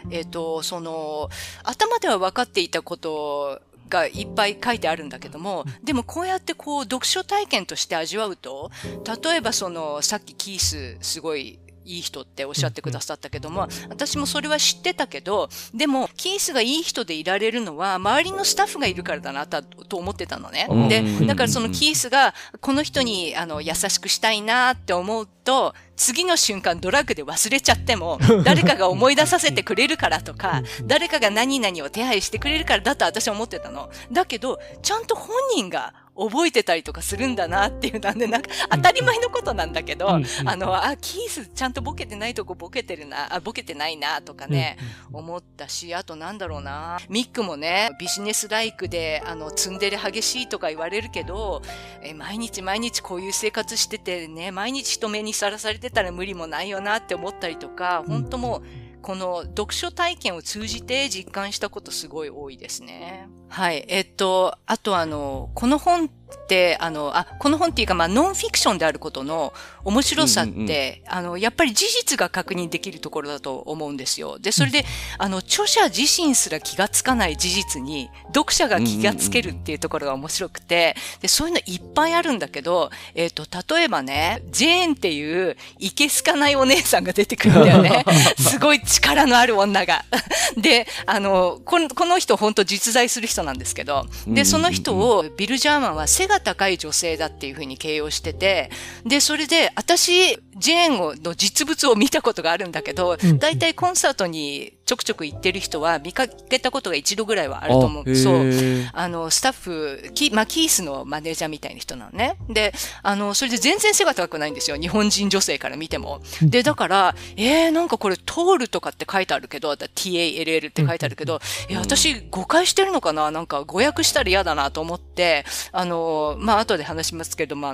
その、頭では分かっていたことがいっぱい書いてあるんだけども、でもこうやってこう、読書体験として味わうと、例えばその、さっきキース、すごい、いい人っておっしゃってくださったけども、私もそれは知ってたけど、でも、キースがいい人でいられるのは、周りのスタッフがいるからだな、と思ってたのね。で、だからそのキースが、この人に、優しくしたいなって思うと、次の瞬間ドラッグで忘れちゃっても、誰かが思い出させてくれるからとか、誰かが何々を手配してくれるからだと私は思ってたの。だけど、ちゃんと本人が、覚えてたりとかするんだなっていうなんで、なんか当たり前のことなんだけど、キースちゃんとボケてないとこボケてるな、ボケてないなとかね、思ったし、あとなんだろうな、ミックもね、ビジネスライクで、ツンデレ激しいとか言われるけど、毎日こういう生活しててね、毎日人目にさらされてたら無理もないよなって思ったりとか、本当もう、この読書体験を通じて実感したことすごい多いですね。はい。あとこの本って、この本っていうか、まあ、ノンフィクションであることの面白さって、やっぱり事実が確認できるところだと思うんですよ。で、それで、著者自身すら気がつかない事実に、読者が気がつけるっていうところが面白くて、で、そういうのいっぱいあるんだけど、例えばね、ジェーンっていう、いけすかないお姉さんが出てくるんだよね。すごい力のある女が。で、この人本当実在する人なんですけど、で、その人をビル・ジャーマンは背が高い女性だっていうふうに形容してて、で、それで、私、ジェーンの実物を見たことがあるんだけど、大体コンサートにちょくちょく行ってる人は見かけたことが一度ぐらいはあると思う。そう。スタッフ、キースのマネージャーみたいな人なのね。で、それで全然背が高くないんですよ。日本人女性から見ても。で、だから、なんかこれ、トールとかって書いてあるけど、TALL って書いてあるけど、私誤解してるのかな、なんか誤訳したら嫌だなと思って、まあ、後で話しますけども、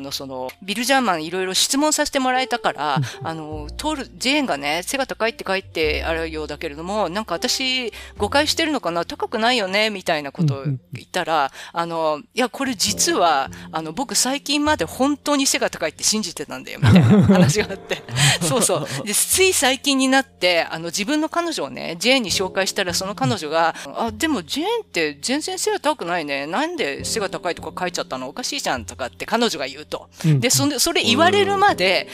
ビル・ジャーマンいろいろ質問させてもらえたから、ジェーンがね、背が高いって書いてあるようだけれども、をなんか私誤解してるのかな、高くないよねみたいなことを言ったら、いやこれ実は僕最近まで本当に背が高いって信じてたんだよみたいな話があってそうそう、でつい最近になって自分の彼女をねジェーンに紹介したら、その彼女があでもジェーンって全然背が高くないね、なんで背が高いとか書いちゃったのおかしいじゃんとかって彼女が言うと、でそれ言われるまで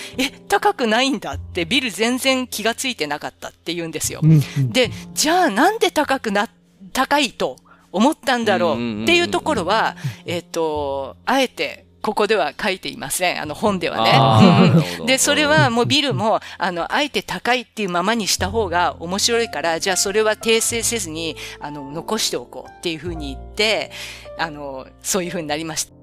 高くないんだってビル全然気がついてなかったって言うんですよ。でじゃあなんで高いと思ったんだろうっていうところはあえてここでは書いていません。本ではね。で、それはもうビルも、あえて高いっていうままにした方が面白いから、じゃあそれは訂正せずに、残しておこうっていうふうに言って、そういうふうになりました。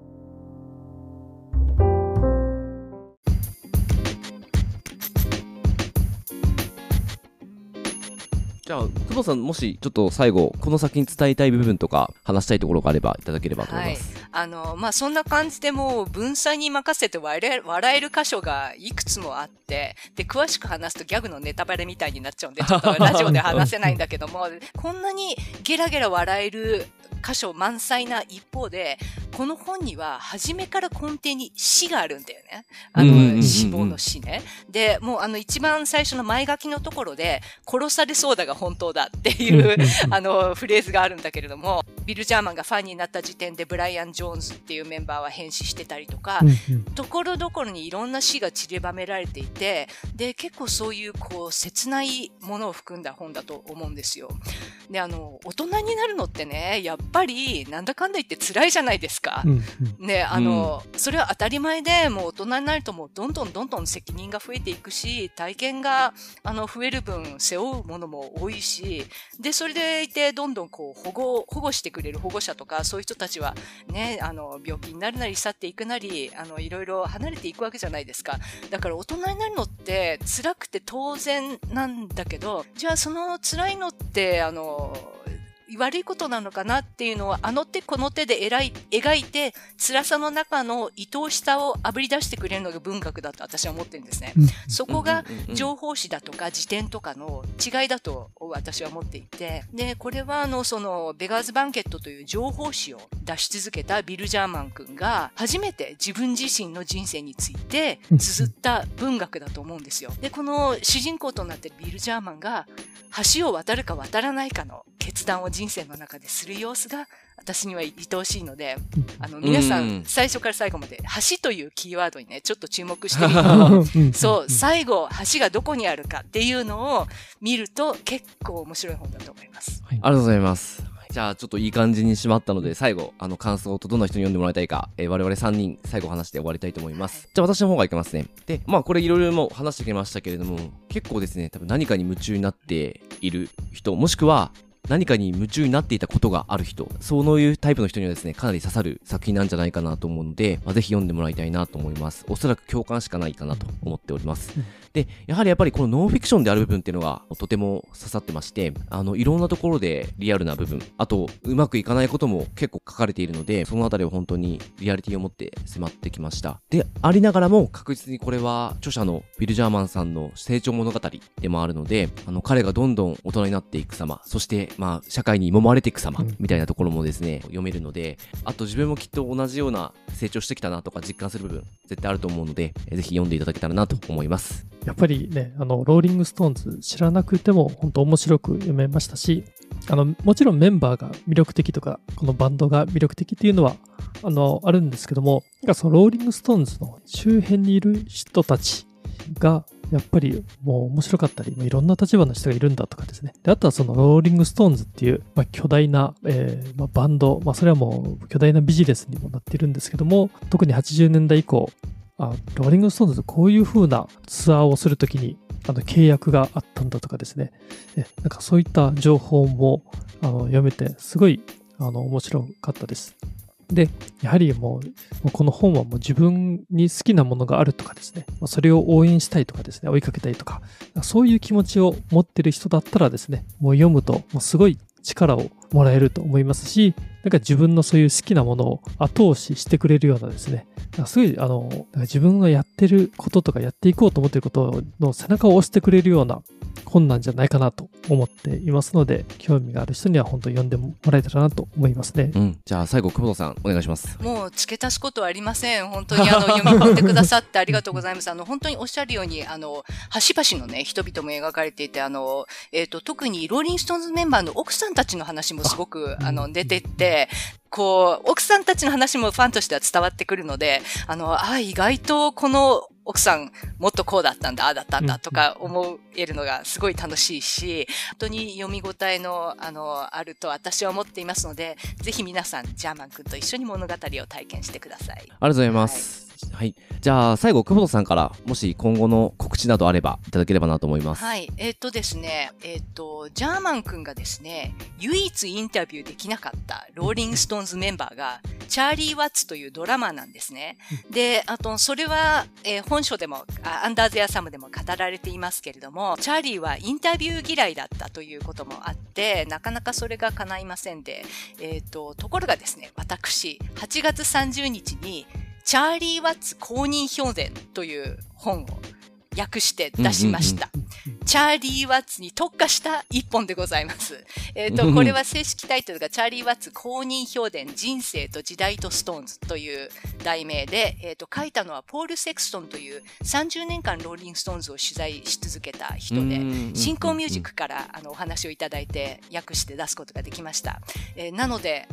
じゃあ久保さん、もしちょっと最後この先に伝えたい部分とか話したいところがあればいただければと思います。はい、そんな感じでもう文才に任せて笑える箇所がいくつもあって、で詳しく話すとギャグのネタバレみたいになっちゃうんでちょっとラジオで話せないんだけども、こんなにゲラゲラ笑える箇所満載な一方で、この本には初めから根底に死があるんだよね。死亡の死ね。で、もう一番最初の前書きのところで、殺されそうだが本当だっていうフレーズがあるんだけれども、ビル・ジャーマンがファンになった時点でブライアン・ジョーンズっていうメンバーは変死してたりとか、ところどころにいろんな死が散りばめられていて、で、結構そういうこう切ないものを含んだ本だと思うんですよ。で、大人になるのってね、やっぱりなんだかんだ言って辛いじゃないですか。ね、それは当たり前で、もう大人になるともうどんどん責任が増えていくし、体験が増える分背負うものも多いし、でそれでいてどんどんこう保護してくれる保護者とかそういう人たちはね、病気になるなり去っていくなり、いろいろ離れていくわけじゃないですか。だから大人になるのって辛くて当然なんだけど、じゃあその辛いのって悪いことなのかなっていうのを手この手で描いて、辛さの中の愛おしさをあぶり出してくれるのが文学だと私は思ってるんですね。そこが情報誌だとか辞典とかの違いだと私は思っていて、でこれはそのベガーズバンケットという情報誌を出し続けたビル・ジャーマン君が初めて自分自身の人生について綴った文学だと思うんですよ。でこの主人公となっているビル・ジャーマンが橋を渡るか渡らないかの決断を人生の中でする様子が私には愛おしいので、皆さん最初から最後まで橋というキーワードにねちょっと注目してみるとそう、最後橋がどこにあるかっていうのを見ると結構面白い本だと思います、はい、ありがとうございます。じゃあちょっといい感じに締まったので、最後感想とどんな人に読んでもらいたいか、我々3人最後話して終わりたいと思います、はい、じゃあ私の方がいきますね。でまあこれいろいろも話してきましたけれども、結構ですね多分何かに夢中になっている人、もしくは何かに夢中になっていたことがある人、そういうタイプの人にはですねかなり刺さる作品なんじゃないかなと思うので、ぜひ読んでもらいたいなと思います。おそらく共感しかないかなと思っております、うん、でやっぱりこのノンフィクションである部分っていうのがとても刺さってまして、いろんなところでリアルな部分、あとうまくいかないことも結構書かれているので、そのあたりは本当にリアリティを持って迫ってきました。でありながらも確実にこれは著者のビル・ジャーマンさんの成長物語でもあるので、彼がどんどん大人になっていく様、そしてまあ、社会に揉まれていく様みたいなところもですね読めるので、あと自分もきっと同じような成長してきたなとか実感する部分絶対あると思うので、ぜひ読んでいただけたらなと思います。やっぱりねローリングストーンズ知らなくても本当面白く読めましたし、もちろんメンバーが魅力的とかこのバンドが魅力的っていうのはあるんですけども、そのローリングストーンズの周辺にいる人たちがやっぱりもう面白かったり、いろんな立場の人がいるんだとかですね。であとはそのローリングストーンズっていう、巨大な、バンド、それはもう巨大なビジネスにもなっているんですけども、特に80年代以降、ローリングストーンズこういう風なツアーをするときに契約があったんだとかですね。なんかそういった情報も読めてすごい面白かったです。でやはりもうこの本はもう自分に好きなものがあるとかですね、それを応援したいとかですね、追いかけたいとかそういう気持ちを持ってる人だったらですね、もう読むともうすごい力をもらえると思いますし、なんか自分のそういう好きなものを後押ししてくれるようなですね、すごい自分がやってることとかやっていこうと思っていることの背中を押してくれるような本なんじゃないかなと思っていますので、興味がある人には本当に読んでもらえたらなと思いますね、うん、じゃあ最後久保田さんお願いします。もう付け足すことはありません。本当に読み込んでくださってありがとうございます本当におっしゃるように端々のね人々も描かれていて特にローリングストーンズメンバーの奥さんたちの話もすごく出てってこう奥さんたちの話もファンとしては伝わってくるので意外とこの奥さんもっとこうだったんだああだったんだとか思えるのがすごい楽しいし、本当に読み応えのあると私は思っていますので、ぜひ皆さんジャーマン君と一緒に物語を体験してください。ありがとうございます、はいはい、じゃあ最後久保田さんからもし今後の告知などあればいただければなと思います。はいですねジャーマン君がですね唯一インタビューできなかったローリングストーンズメンバーがチャーリー・ワッツというドラマなんですね。でそれは、本書でもアンダー・ゼア・サムでも語られていますけれども、チャーリーはインタビュー嫌いだったということもあってなかなかそれが叶いませんで、ところがですね私8月30日にチャーリー・ワッツ公認評伝という本を訳して出しました。チャーリー・ワッツに特化した一本でございます。これは正式タイトルがチャーリー・ワッツ公認評伝人生と時代とストーンズという題名で、書いたのはポール・セクストンという30年間ローリング・ストーンズを取材し続けた人で、新興ミュージックからお話をいただいて訳して出すことができました。なので、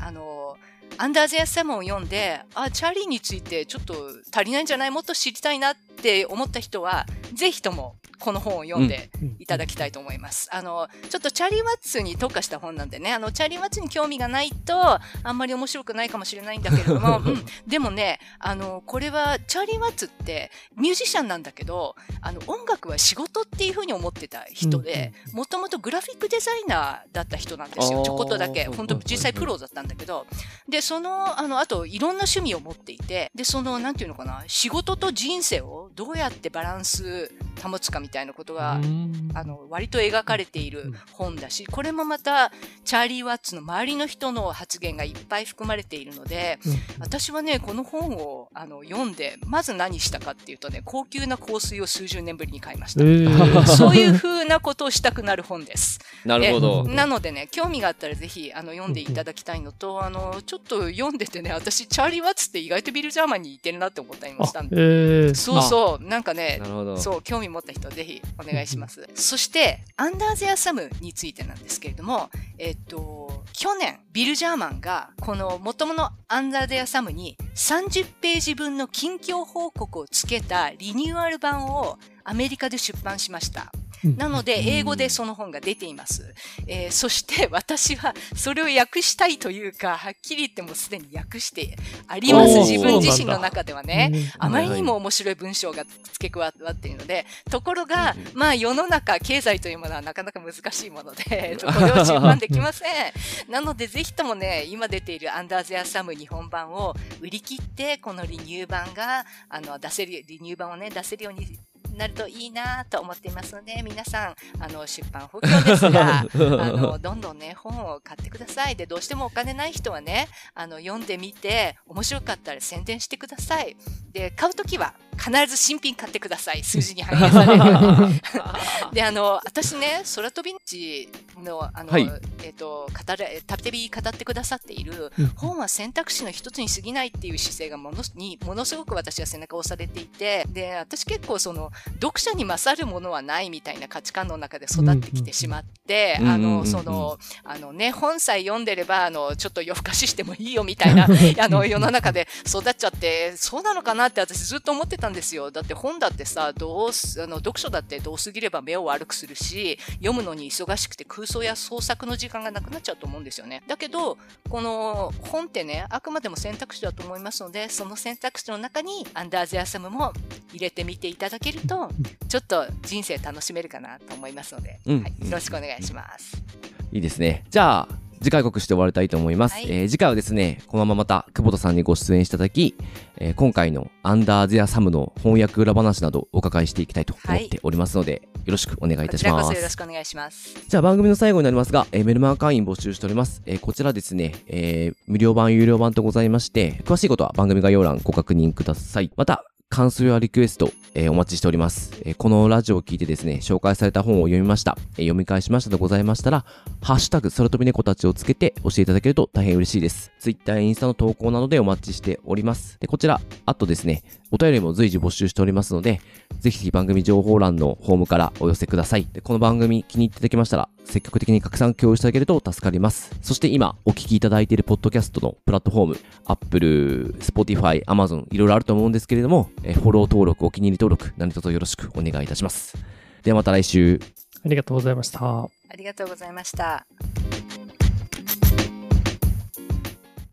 アンダーゼア・サムを読んで、あ、チャーリーについてちょっと足りないんじゃない?もっと知りたいなって思った人は、ぜひともこの本を読んでいただきたいと思います。ちょっとチャーリー・ワッツに特化した本なんでね、チャーリー・ワッツに興味がないと、あんまり面白くないかもしれないんだけれども、うん、でもね、これは、チャーリー・ワッツってミュージシャンなんだけど、音楽は仕事っていうふうに思ってた人で、もともとグラフィックデザイナーだった人なんですよ。ちょこっとだけ。本当実際プロだったんだけど、で、あと、いろんな趣味を持っていて、で、なんていうのかな、仕事と人生をどうやってバランス保つかみたいなことが割と描かれている本だし、これもまたチャーリー・ワッツの周りの人の発言がいっぱい含まれているので、私はねこの本を読んでまず何したかっていうとね、高級な香水を数十年ぶりに買いました。そういう風なことをしたくなる本です。なるほど。なのでね、興味があったらぜひ読んでいただきたいのと、ちょっと読んでてね、私チャーリー・ワッツって意外とビル・ジャーマンに似てるなって思ったりもしたんで、そうそうなんかね、そう興味持った人はぜひお願いします。そしてアンダー・ゼア・サムについてなんですけれども、去年ビル・ジャーマンがこの元々のアンダー・ゼア・サムに30ページ分の近況報告をつけたリニューアル版をアメリカで出版しました。なので英語でその本が出ています。そして私はそれを訳したいというか、はっきり言ってもすでに訳してあります。自分自身の中ではね、あまりにも面白い文章が付け加わっているので、ところがまあ世の中経済というものはなかなか難しいもので、これを出版できません。なのでぜひともね、今出ているアンダーゼアサム日本版を売り切ってこのリニュー版がリニュー版をね出せるようになるといいなと思っていますので、皆さん出版不況ですがどんどんね本を買ってください。でどうしてもお金ない人はね読んでみて面白かったら宣伝してください。で買うときは必ず新品買ってください。数字に反映されるように。で私ね空飛び地のたびたび語ってくださっている本は選択肢の一つに過ぎないっていう姿勢がものすごく私は背中を押されていて、で私結構読者に勝るものはないみたいな価値観の中で育ってきてしまって、本さえ読んでればちょっと夜更かししてもいいよみたいな世の中で育っちゃって、そうなのかなって私ずっと思ってたんですよ。だって本だってさ、読書だってどう過ぎれば目を悪くするし、読むのに忙しくて空想や創作の時間がなくなっちゃうと思うんですよね。だけどこの本ってね、あくまでも選択肢だと思いますので、その選択肢の中にアンダーゼアサムも入れてみていただけるとちょっと人生楽しめるかなと思いますので、はい、よろしくお願いします。いいですね。じゃあ次回告知して終わりたいと思います、はい。次回はですね、このまままた久保田さんにご出演いただき、今回のアンダーゼアサムの翻訳裏話などお伺いしていきたいと思っておりますので、はい、よろしくお願いいたします。こちらこそよろしくお願いします。じゃあ番組の最後になりますが、メルマガ会員募集しております。こちらですね、無料版、有料版とございまして、詳しいことは番組概要欄ご確認ください。また、感想やリクエスト、お待ちしております。このラジオを聞いてですね、紹介された本を読みました、読み返しましたとございましたら、ハッシュタグ、空飛び猫たちをつけて教えていただけると大変嬉しいです。Twitter、インスタの投稿などでお待ちしております。で、こちら、あとですね、お便りも随時募集しておりますので、ぜひ番組情報欄のホームからお寄せください。で、この番組気に入っていただけましたら、積極的に拡散共有していただけると助かります。そして今、お聞きいただいているポッドキャストのプラットフォーム、Apple、Spotify、Amazon、いろいろあると思うんですけれども、フォロー登録、お気に入り登録、何卒よろしくお願いいたします。ではまた来週。ありがとうございました。ありがとうございました。